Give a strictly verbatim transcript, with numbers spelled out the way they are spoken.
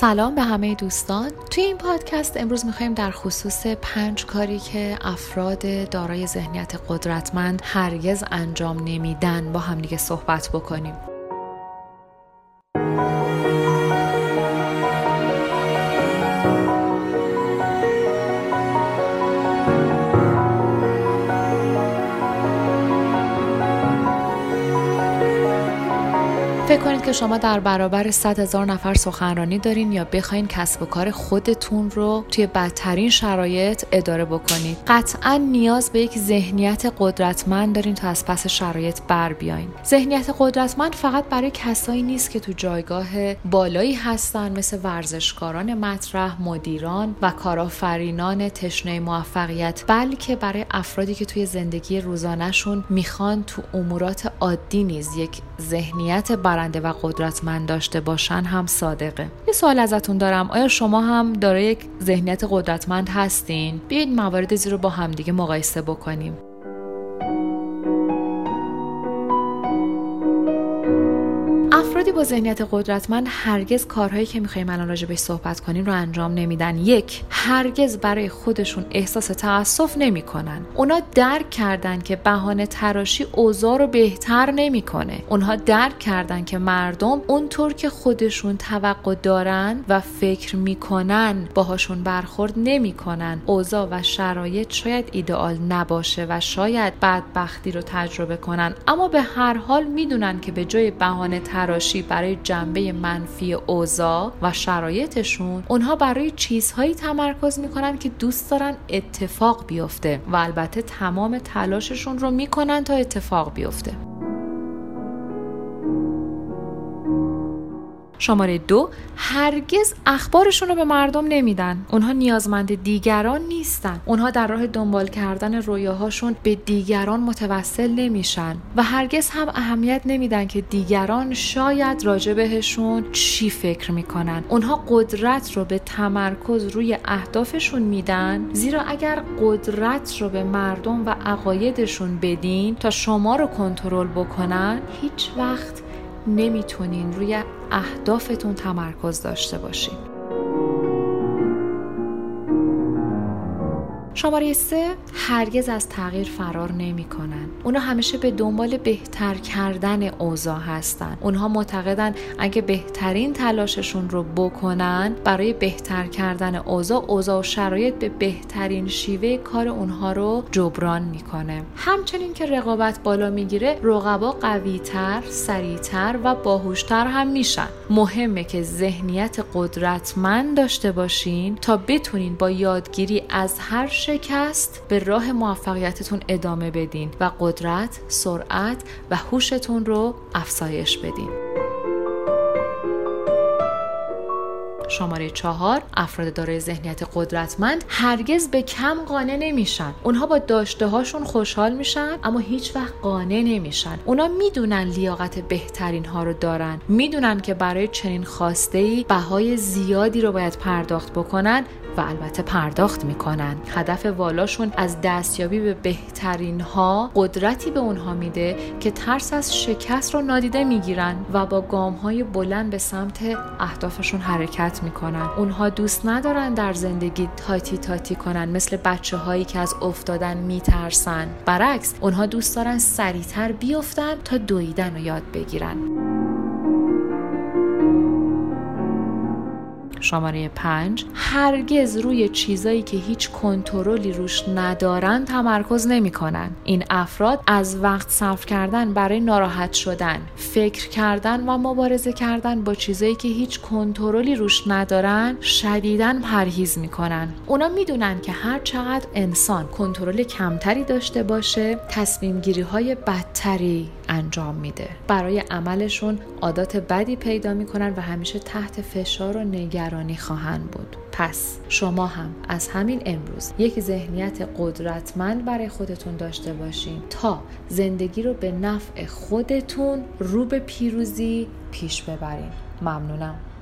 سلام به همه دوستان. توی این پادکست امروز میخوایم در خصوص پنج کاری که افراد دارای ذهنیت قدرتمند هرگز انجام نمیدن با هم دیگه صحبت بکنیم. فکر کنید که شما در برابر صد هزار نفر سخنرانی دارین یا بخواین کسب و کار خودتون رو توی بدترین شرایط اداره بکنید. قطعاً نیاز به یک ذهنیت قدرتمند دارین تا از پس شرایط بر بیاین. ذهنیت قدرتمند فقط برای کسایی نیست که تو جایگاه بالایی هستن، مثل ورزشکاران مطرح، مدیران و کارآفرینان تشنه موفقیت، بلکه برای افرادی که توی زندگی روزانه‌شون میخوان تو امورات عادی نیز یک ذهنیت برنده و قدرتمند داشته باشن هم صادقه. یه سوال ازتون دارم، آیا شما هم دارای یک ذهنیت قدرتمند هستین؟ بیایید موارد زیر رو با همدیگه مقایسه بکنیم. افرادی با ذهنیت قدرتمند هرگز کارهایی که می‌خوایم الان راجع بهش صحبت کنیم رو انجام نمیدن. یک، هرگز برای خودشون احساس تأسف نمی‌کنن. اونا درک کردن که بهانه تراشی اوضاع رو بهتر نمی‌کنه. اونها درک کردن که مردم اونطور که خودشون توقع دارن و فکر می‌کنن باهاشون برخورد نمی‌کنن. اوضاع و شرایط شاید ایدئال نباشه و شاید بدبختی رو تجربه کنن، اما به هر حال می‌دونن که به جای بهانه تراشی برای جنبه منفی اوضاع و شرایطشون، اونها برای چیزهایی تمرکز میکنن که دوست دارن اتفاق بیفته و البته تمام تلاششون رو میکنن تا اتفاق بیفته. شماره دو، هرگز اخبارشون رو به مردم نمیدن. اونها نیازمند دیگران نیستن. اونها در راه دنبال کردن رویاهاشون به دیگران متوسل نمیشن و هرگز هم اهمیت نمیدن که دیگران شاید راجع بهشون چی فکر میکنن. اونها قدرت رو به تمرکز روی اهدافشون میدن، زیرا اگر قدرت رو به مردم و عقایدشون بدین تا شما رو کنترل بکنن، هیچ وقت نمیتونین روی اهدافتون تمرکز داشته باشین. شماره سه، هرگز از تغییر فرار نمی کنن. اونا همیشه به دنبال بهتر کردن اوضاع هستن. اونها معتقدن اگه بهترین تلاششون رو بکنن برای بهتر کردن اوضاع، اوضاع و شرایط به بهترین شیوه کار اونها رو جبران میکنه. همچنین که رقابت بالا میگیره، رقبا قوی‌تر، سریع‌تر و باهوش‌تر هم میشن. مهمه که ذهنیت قدرتمند داشته باشین تا بتونین با یادگیری از هر شکست به راه موفقیتتون ادامه بدین و قدرت، سرعت و هوشتون رو افزایش بدین. شماره چهار، افراد دارای ذهنیت قدرتمند هرگز به کم قانع نمیشن. اونها با داشته هاشون خوشحال میشن، اما هیچ وقت قانع نمیشن. اونها میدونن لیاقت بهترین ها رو دارن، میدونن که برای چنین خواسته‌ای بهای زیادی رو باید پرداخت بکنن و البته پرداخت میکنن. هدف والاشون از دستیابی به بهترین ها قدرتی به اونها میده که ترس از شکست رو نادیده میگیرن و با گام های بلند به سمت اهدافشون حرکت میکنن. اونها دوست ندارن در زندگی تاتی تاتی کنن، مثل بچه هایی که از افتادن میترسن. برعکس، اونها دوست دارن سریعتر بیافتن تا دویدن رو یاد بگیرن. شماره پنج، هرگز روی چیزایی که هیچ کنترلی روش ندارن تمرکز نمی کنن. این افراد از وقت صرف کردن برای ناراحت شدن، فکر کردن و مبارزه کردن با چیزایی که هیچ کنترلی روش ندارن شدیداً پرهیز می کنن. اونا می دونن که هر چقدر انسان کنترل کمتری داشته باشه، تصمیم گیری های بدتری انجام میده. برای عملشون عادات بدی پیدا می کنن و همیشه تحت فشار و نگران خواهند بود. پس شما هم از همین امروز یک ذهنیت قدرتمند برای خودتون داشته باشین تا زندگی رو به نفع خودتون رو به پیروزی پیش ببرین. ممنونم.